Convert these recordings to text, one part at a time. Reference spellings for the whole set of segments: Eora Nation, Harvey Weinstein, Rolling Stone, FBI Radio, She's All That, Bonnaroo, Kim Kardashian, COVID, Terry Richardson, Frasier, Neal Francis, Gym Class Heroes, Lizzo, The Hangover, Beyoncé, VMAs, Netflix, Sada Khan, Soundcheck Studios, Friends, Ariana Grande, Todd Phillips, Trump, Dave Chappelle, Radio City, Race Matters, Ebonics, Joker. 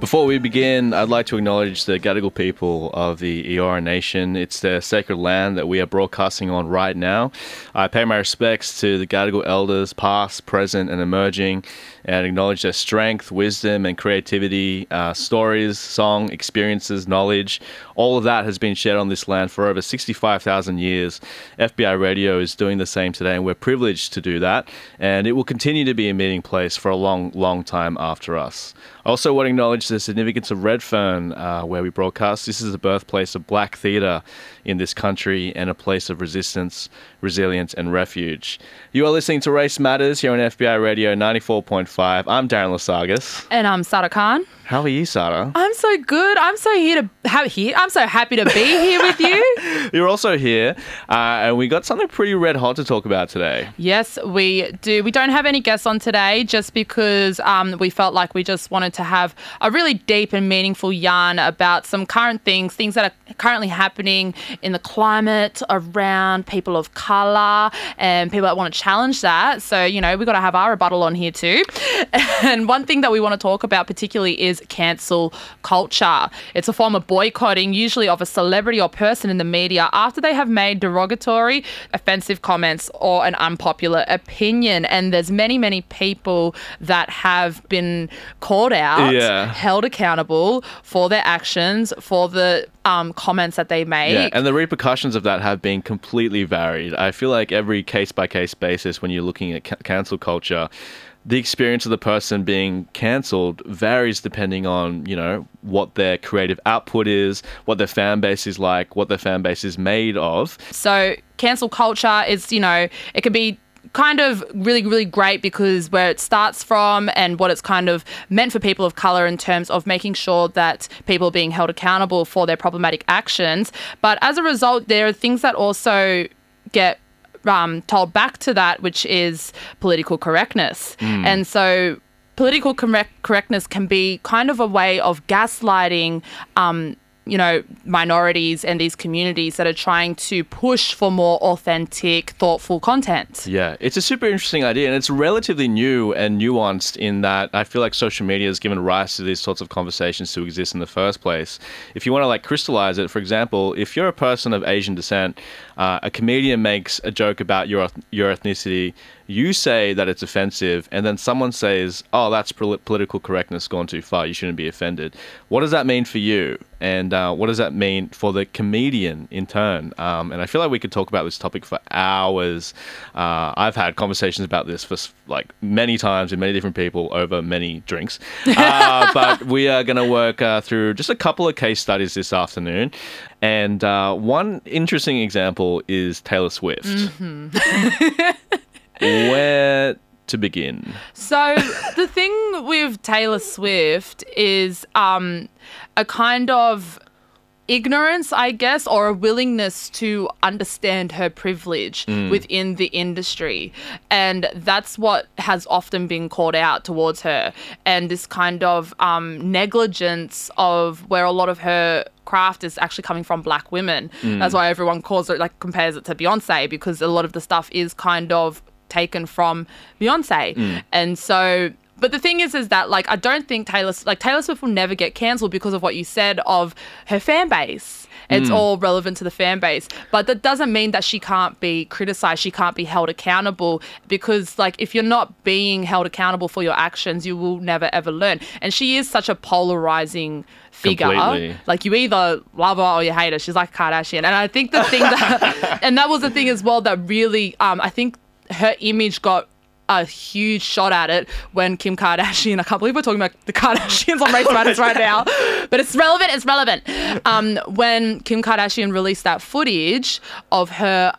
Before we begin, I'd like to acknowledge the Gadigal people of the Eora Nation. It's their sacred land that we are broadcasting on right now. I pay my respects to the Gadigal elders, past, present, and emerging, and acknowledge their strength, wisdom, and creativity, stories, song, experiences, knowledge. All of that has been shared on this land for over 65,000 years. FBI Radio is doing the same today, and we're privileged to do that. And it will continue to be a meeting place for a long, long time after us. I also want to acknowledge the significance of Redfern, where we broadcast. This is the birthplace of black theatre in this country and a place of resistance, resilience, and refuge. You are listening to Race Matters here on FBI Radio 94.5. I'm Darren Lasagas. And I'm Sada Khan. How are you, Sada? I'm so good. I'm so happy to be here with you. You're also here, and we got something pretty red hot to talk about today. Yes, we do. We don't have any guests on today just because we felt like we just wanted to have a really deep and meaningful yarn about some current things that are currently happening in the climate around people of colour and people that want to challenge that. So, you know, we've got to have our rebuttal on here too. And one thing that we want to talk about particularly is cancel culture. It's a form of boycotting, usually of a celebrity or person in the media after they have made derogatory, offensive comments or an unpopular opinion. And there's many, many people that have been called out, held accountable for their actions, for the comments that they make. Yeah, and the repercussions of that have been completely varied. I feel like every case-by-case basis when you're looking at cancel culture, the experience of the person being cancelled varies depending on, you know, what their creative output is, what their fan base is like, what their fan base is made of. So cancel culture is, you know, it could be kind of really, really great because where it starts from and what it's kind of meant for people of colour in terms of making sure that people are being held accountable for their problematic actions. But as a result, there are things that also get told back to that, which is political correctness. Mm. And so political correctness can be kind of a way of gaslighting you know, minorities and these communities that are trying to push for more authentic, thoughtful content. Yeah, it's a super interesting idea, and it's relatively new and nuanced in that I feel like social media has given rise to these sorts of conversations to exist in the first place. If you want to like crystallize it, for example, if you're a person of Asian descent, a comedian makes a joke about your ethnicity, you say that it's offensive, and then someone says, oh, that's political correctness gone too far, you shouldn't be offended. What does that mean for you? And what does that mean for the comedian in turn? And I feel like we could talk about this topic for hours. I've had conversations about this for like many times with many different people over many drinks. But we are going to work through just a couple of case studies this afternoon. And one interesting example is Taylor Swift. Mm-hmm. Where to begin? So the thing with Taylor Swift is a kind of ignorance, I guess, or a willingness to understand her privilege within the industry. And that's what has often been called out towards her. And this kind of negligence of where a lot of her craft is actually coming from black women. Mm. That's why everyone compares it to Beyoncé, because a lot of the stuff is kind of taken from Beyonce. Mm. And so, but the thing is that like I don't think Taylor Swift will never get cancelled because of what you said of her fan base. It's all relevant to the fan base. But that doesn't mean that she can't be criticised, she can't be held accountable, because like if you're not being held accountable for your actions, you will never ever learn. And she is such a polarising figure. Completely. Like you either love her or you hate her. She's like Kardashian. And I think the thing and that was the thing as well that really I think her image got a huge shot at it when Kim Kardashian, I can't believe we're talking about the Kardashians on Race Matters right now, but it's relevant. When Kim Kardashian released that footage of her,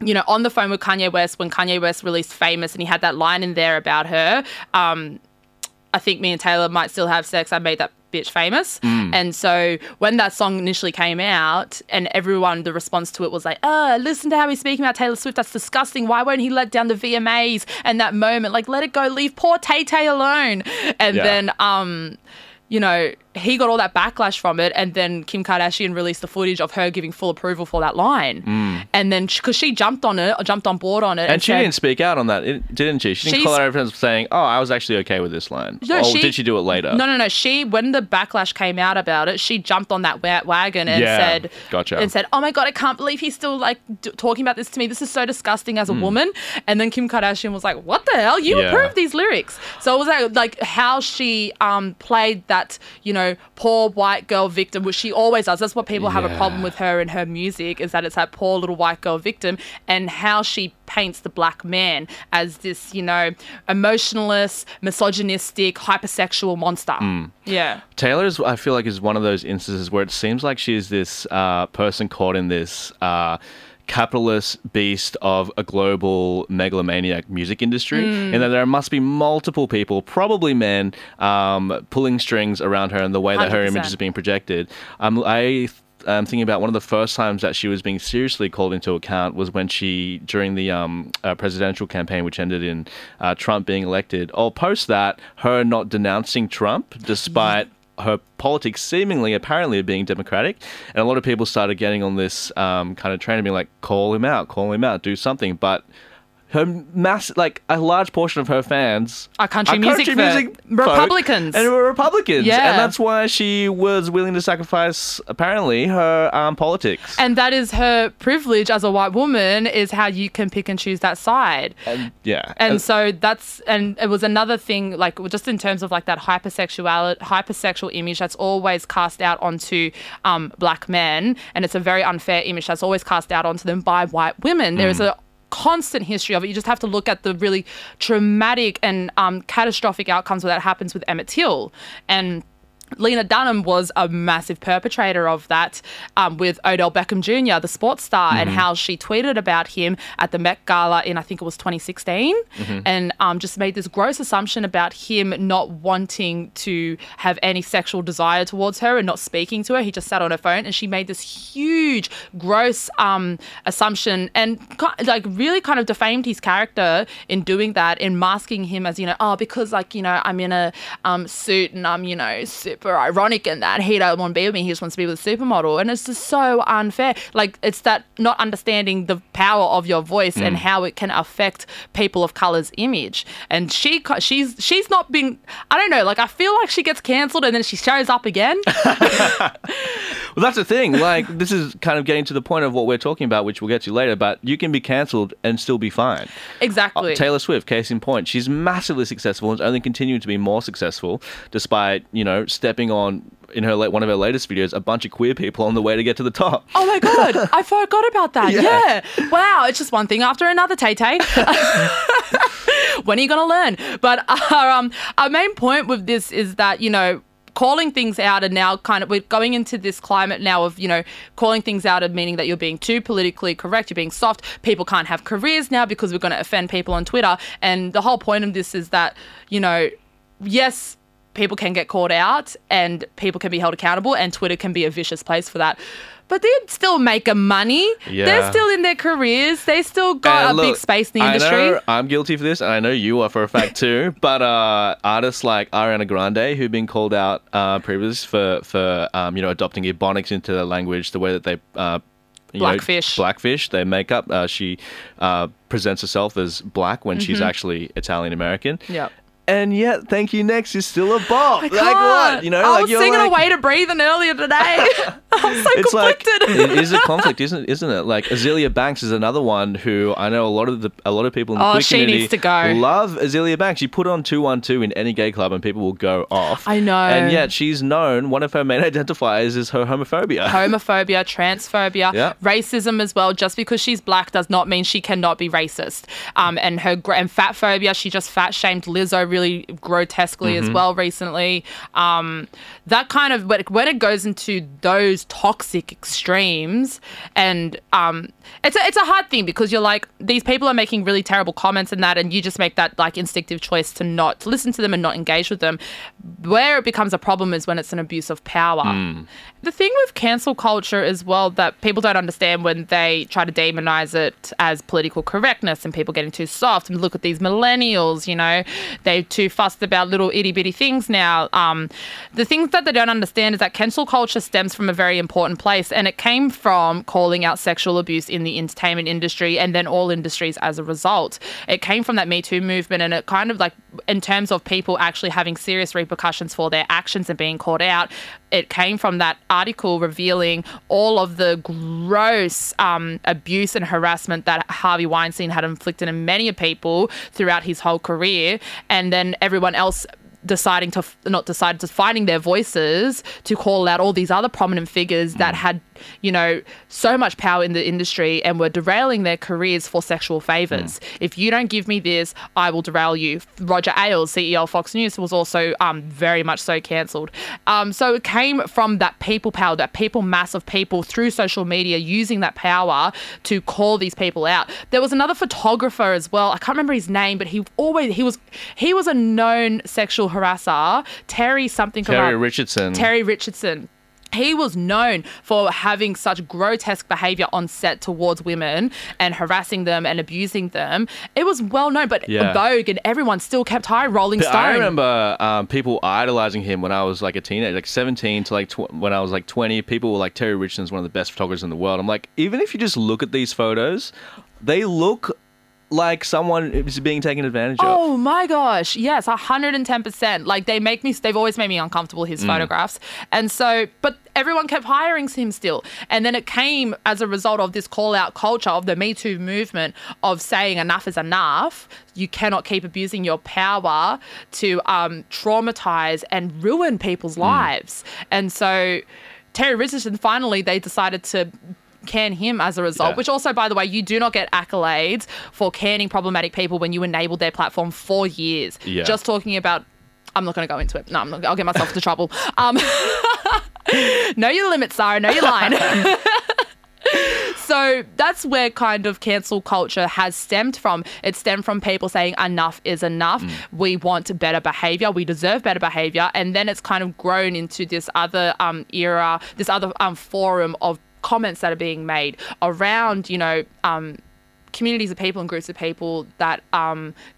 you know, on the phone with Kanye West, when Kanye West released Famous and he had that line in there about her, I think me and Taylor might still have sex, I made that bitch famous. And so when that song initially came out and everyone, the response to it was like, oh, listen to how he's speaking about Taylor Swift. That's disgusting. Why won't he let down the VMAs? And that moment, like, let it go. Leave poor Tay-Tay alone. And then, you know, he got all that backlash from it, and then Kim Kardashian released the footage of her giving full approval for that line. And then, because she jumped on it, jumped on board on it. And she said, didn't speak out on that, didn't she? She didn't call out everyone saying, oh, I was actually okay with this line. No, or did she do it later? No. She, when the backlash came out about it, she jumped on that wagon and said, gotcha. And said, oh my God, I can't believe he's still like talking about this to me. This is so disgusting as a woman. And then Kim Kardashian was like, what the hell? You approved these lyrics. So it was like how she played that, you know, poor white girl victim, which she always does. That's what people have a problem with her and her music, is that it's that poor little white girl victim, and how she paints the black man as this, you know, emotionless, misogynistic, hypersexual monster. Taylor's, I feel like, is one of those instances where it seems like she's this person caught in this capitalist beast of a global megalomaniac music industry, and that there must be multiple people, probably men, pulling strings around her and the way that 100%. Her image is being projected. I'm thinking about one of the first times that she was being seriously called into account was when she, during the presidential campaign, which ended in Trump being elected, or post that, her not denouncing Trump despite her politics seemingly, apparently, being democratic. And a lot of people started getting on this kind of train and being like, call him out, do something. But her a large portion of her fans are country music folk, Republicans. And were Republicans. Yeah. And that's why she was willing to sacrifice, apparently, her politics. And that is her privilege as a white woman, is how you can pick and choose that side. And so that's, and it was another thing, like, just in terms of like that hypersexual image that's always cast out onto black men. And it's a very unfair image that's always cast out onto them by white women. There is a constant history of it. You just have to look at the really traumatic and catastrophic outcomes where that happens with Emmett Till. And Lena Dunham was a massive perpetrator of that with Odell Beckham Jr., the sports star, and how she tweeted about him at the Met Gala in, I think it was 2016, and just made this gross assumption about him not wanting to have any sexual desire towards her and not speaking to her. He just sat on her phone, and she made this huge, gross assumption and like really kind of defamed his character in doing that, in masking him as, you know, oh, because like, you know, I'm in a suit and I'm, you know, super ironic in that he don't want to be with me, he just wants to be with a supermodel. And it's just so unfair. Like, it's that not understanding the power of your voice and how it can affect people of color's image. And she's not been, I don't know, like, I feel like she gets cancelled and then she shows up again. Well, that's the thing. Like, this is kind of getting to the point of what we're talking about, which we'll get to later, but you can be cancelled and still be fine. Exactly. Taylor Swift, case in point, she's massively successful and only continuing to be more successful despite, you know, stepping on, in her one of her latest videos, a bunch of queer people on the way to get to the top. Oh my God, I forgot about that. Yeah. Wow, it's just one thing after another, Tay-Tay. When are you going to learn? But our main point with this is that, you know, calling things out, and now kind of we're going into this climate now of, you know, calling things out and meaning that you're being too politically correct, you're being soft, people can't have careers now because we're going to offend people on Twitter. And the whole point of this is that, you know, yes, people can get called out and people can be held accountable, and Twitter can be a vicious place for that. But they're still making money. Yeah. They're still in their careers. They still got a big space in the industry. I know I'm guilty for this, and I know you are for a fact too. But artists like Ariana Grande, who've been called out previously for you know, adopting Ebonics into their language, the way that they blackfish their makeup. She presents herself as black when she's actually Italian American. Yeah. And yet, Thank You Next is still a bop. Like, what? You know, I was singing Away to Breathing earlier today. I'm so conflicted. Like, it is a conflict, isn't it? Like, Azealia Banks is another one who I know a lot of people in the queer community needs to go. Love Azealia Banks. You put on 212 in any gay club and people will go off. I know. And yet she's known, one of her main identifiers is her homophobia. Transphobia, racism as well. Just because she's black does not mean she cannot be racist. And her fat phobia, she just fat shamed Lizzo really grotesquely as well recently. That kind of, but when it goes into those those toxic extremes. And it's a hard thing, because you're like, these people are making really terrible comments and that, and you just make that like instinctive choice to not listen to them and not engage with them. Where it becomes a problem is when it's an abuse of power. Mm. The thing with cancel culture as well that people don't understand when they try to demonize it as political correctness and people getting too soft, and look at these millennials, you know, they're too fussed about little itty bitty things now. The things that they don't understand is that cancel culture stems from a very important place, and it came from calling out sexual abuse in the entertainment industry and then all industries as a result. It came from that Me Too movement, and it kind of like, in terms of people actually having serious repercussions for their actions and being called out, it came from that article revealing all of the gross abuse and harassment that Harvey Weinstein had inflicted on many people throughout his whole career, and then everyone else finding their voices to call out all these other prominent figures that had, you know, so much power in the industry and were derailing their careers for sexual favors. If you don't give me this, I will derail you. Roger Ailes, CEO of Fox News, was also very much so cancelled. So it came from that people power, that people mass of people through social media using that power to call these people out. There was another photographer as well. I can't remember his name, but he was a known sexual harasser, Terry Richardson. He was known for having such grotesque behaviour on set towards women and harassing them and abusing them. It was well known, but Vogue and everyone still kept high. Rolling Stone. I remember people idolising him when I was like a teenager, like 17 to like when I was like 20. People were like, Terry Richardson's one of the best photographers in the world. I'm like, even if you just look at these photos, they look like someone is being taken advantage of. Oh my gosh, yes, 110%. Like they've always made me uncomfortable, his photographs. And so, but everyone kept hiring him still. And then it came as a result of this call out culture of the Me Too movement of saying enough is enough. You cannot keep abusing your power to traumatize and ruin people's lives. And so Terry Richardson, finally, they decided to can him as a result, which also, by the way, you do not get accolades for canning problematic people when you enabled their platform for years. Just talking about, I'm not going to go into it. No, I'm not, I'll get myself into trouble. Know your limits, Sarah. Know your line. So that's where kind of cancel culture has stemmed from. It stemmed from people saying enough is enough. We want better behaviour. We deserve better behaviour. And then it's kind of grown into this other era, this other forum of comments that are being made around, you know, communities of people and groups of people that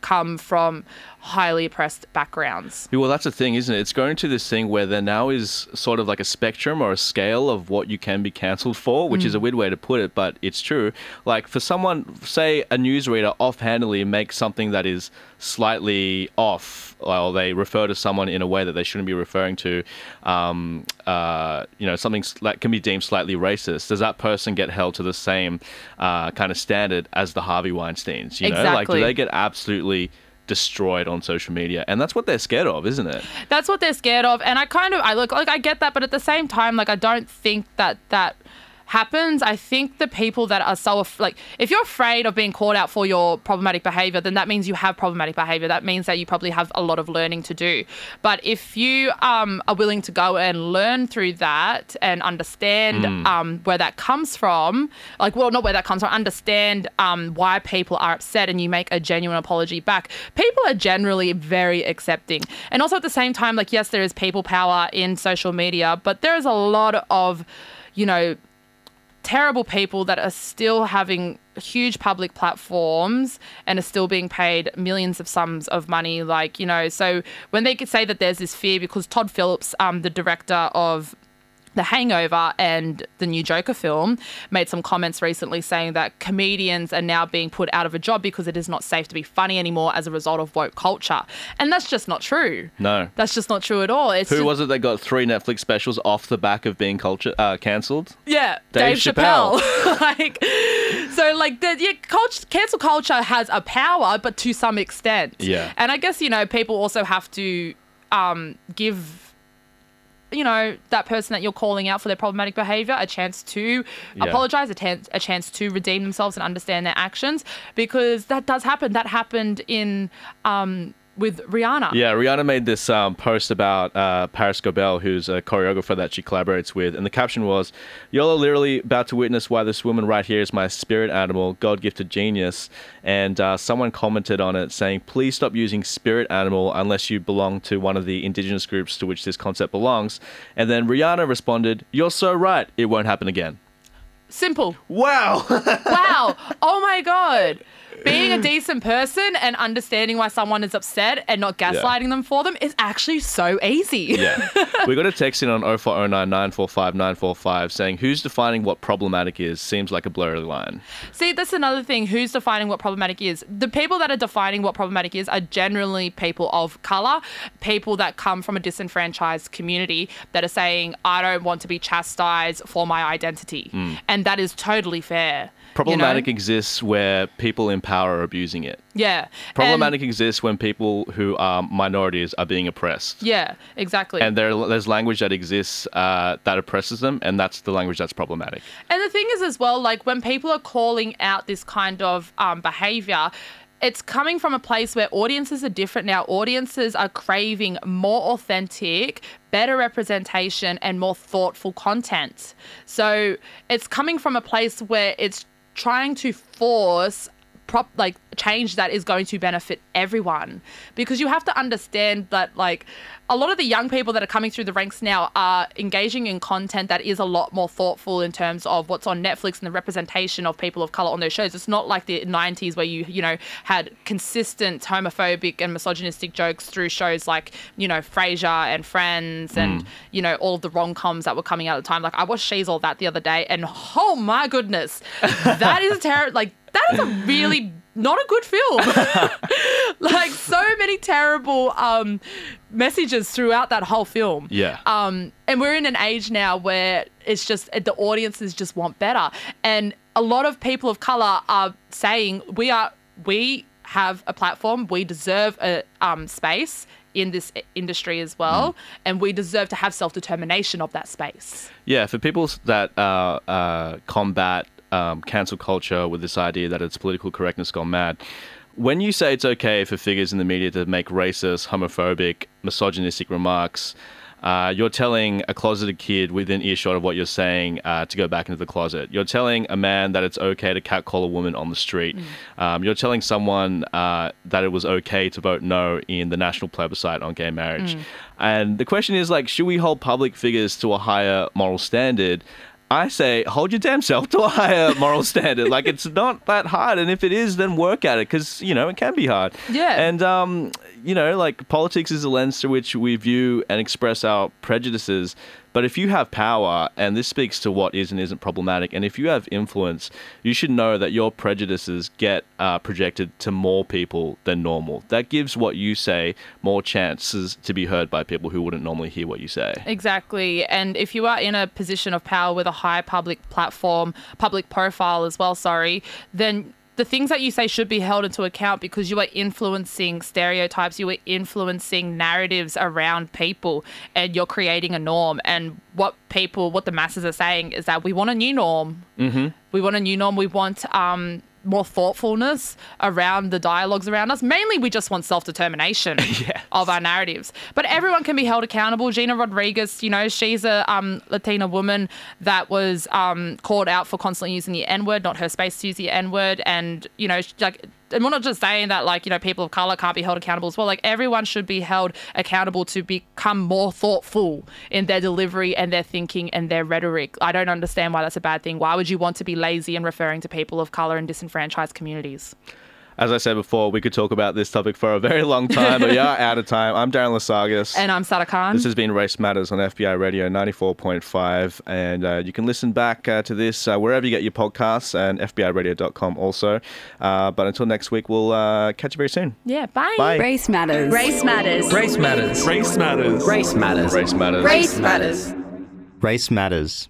come from highly oppressed backgrounds. Well, that's the thing, isn't it? It's going to this thing where there now is sort of like a spectrum or a scale of what you can be cancelled for, which is a weird way to put it, but it's true. Like for someone, say a newsreader offhandedly makes something that is slightly off, or they refer to someone in a way that they shouldn't be referring to, you know, something that can be deemed slightly racist, does that person get held to the same kind of standard as the Harvey Weinsteins, you know? Exactly. Like, do they get absolutely destroyed on social media? And that's what they're scared of, isn't it? That's what they're scared of. And I get that, but at the same time, like, I don't think that happens. I think the people that are so like, if you're afraid of being called out for your problematic behavior, then that means you have problematic behavior. That means that you probably have a lot of learning to do. But if you are willing to go and learn through that and understand where that comes from, like, well, not where that comes from, understand why people are upset, and you make a genuine apology back, people are generally very accepting. And also at the same time, like, yes, there is people power in social media, but there is a lot of, you know, terrible people that are still having huge public platforms and are still being paid millions of sums of money. Like, you know, so when they could say that there's this fear, because Todd Phillips, the director of The Hangover and the new Joker film, made some comments recently saying that comedians are now being put out of a job because it is not safe to be funny anymore as a result of woke culture. And that's just not true. No. That's just not true at all. It's Who was it that got 3 Netflix specials off the back of being cancelled? Yeah, Dave Chappelle. Cancel culture has a power, but to some extent. Yeah. And I guess, you know, people also have to give, you know, that person that you're calling out for their problematic behaviour a chance to apologise, a chance to redeem themselves and understand their actions, because that does happen. That happened in with Rihanna. Yeah, Rihanna made this post about Paris Gobel, who's a choreographer that she collaborates with. And the caption was, "Y'all are literally about to witness why this woman right here is my spirit animal, God-gifted genius." And someone commented on it saying, "Please stop using spirit animal unless you belong to one of the indigenous groups to which this concept belongs." And then Rihanna responded, "You're so right. It won't happen again." Simple. Wow. Wow. Oh, my God. Being a decent person and understanding why someone is upset and not gaslighting them for them is actually so easy. Yeah. We got a text in on 0409 945 945 saying, "Who's defining what problematic is? Seems like a blurry line." See, that's another thing. Who's defining what problematic is? The people that are defining what problematic is are generally people of colour, people that come from a disenfranchised community that are saying, "I don't want to be chastised for my identity." Mm. And that is totally fair. Problematic exists where people in power are abusing it. Yeah. Problematic exists when people who are minorities are being oppressed. Yeah, exactly. And there's language that exists that oppresses them, and that's the language that's problematic. And the thing is as well, like, when people are calling out this kind of behaviour, it's coming from a place where audiences are different now. Audiences are craving more authentic, better representation and more thoughtful content. So it's coming from a place where it's trying to force change that is going to benefit everyone, because you have to understand that, like, a lot of the young people that are coming through the ranks now are engaging in content that is a lot more thoughtful in terms of what's on Netflix and the representation of people of colour on those shows. It's not like the 90s where you had consistent homophobic and misogynistic jokes through shows like, Frasier and Friends and, all of the rom-coms that were coming out at the time. Like, I watched She's All That the other day and, oh my goodness, that is that is a really not a good film. Like, so many terrible messages throughout that whole film. Yeah. And we're in an age now where it's just the audiences just want better. And a lot of people of colour are saying we have a platform, we deserve a space in this industry as well, and we deserve to have self-determination of that space. Yeah, for people that combat cancel culture with this idea that it's political correctness gone mad. When you say it's okay for figures in the media to make racist, homophobic, misogynistic remarks, you're telling a closeted kid within earshot of what you're saying to go back into the closet. You're telling a man that it's okay to catcall a woman on the street. You're telling someone that it was okay to vote no in the national plebiscite on gay marriage. And the question is, like, should we hold public figures to a higher moral standard? I say, hold your damn self to a higher moral standard. Like, it's not that hard. And if it is, then work at it, because, it can be hard. Yeah. And, politics is a lens through which we view and express our prejudices. But if you have power, and this speaks to what is and isn't problematic, and if you have influence, you should know that your prejudices get projected to more people than normal. That gives what you say more chances to be heard by people who wouldn't normally hear what you say. Exactly. And if you are in a position of power with a high public profile as well, then the things that you say should be held into account, because you are influencing stereotypes, you are influencing narratives around people, and you're creating a norm. And what the masses are saying is that we want a new norm. Mm-hmm. We want a new norm. We want more thoughtfulness around the dialogues around us. Mainly, we just want self-determination of our narratives. But everyone can be held accountable. Gina Rodriguez, she's a Latina woman that was called out for constantly using the N-word, not her space to use the N-word. And, and we're not just saying that, people of colour can't be held accountable as well. Like, everyone should be held accountable to become more thoughtful in their delivery and their thinking and their rhetoric. I don't understand why that's a bad thing. Why would you want to be lazy in referring to people of colour and disenfranchised communities? As I said before, we could talk about this topic for a very long time, but we are out of time. I'm Darren Lasagas. And I'm Sada Khan. This has been Race Matters on FBI Radio 94.5. And you can listen back to this wherever you get your podcasts, and fbiradio.com also. But until next week, we'll catch you very soon. Yeah, bye. Bye. Race Matters. Race Matters. Race Matters. Race Matters. Race Matters. Race Matters. Race Matters. Race Matters. Race Matters.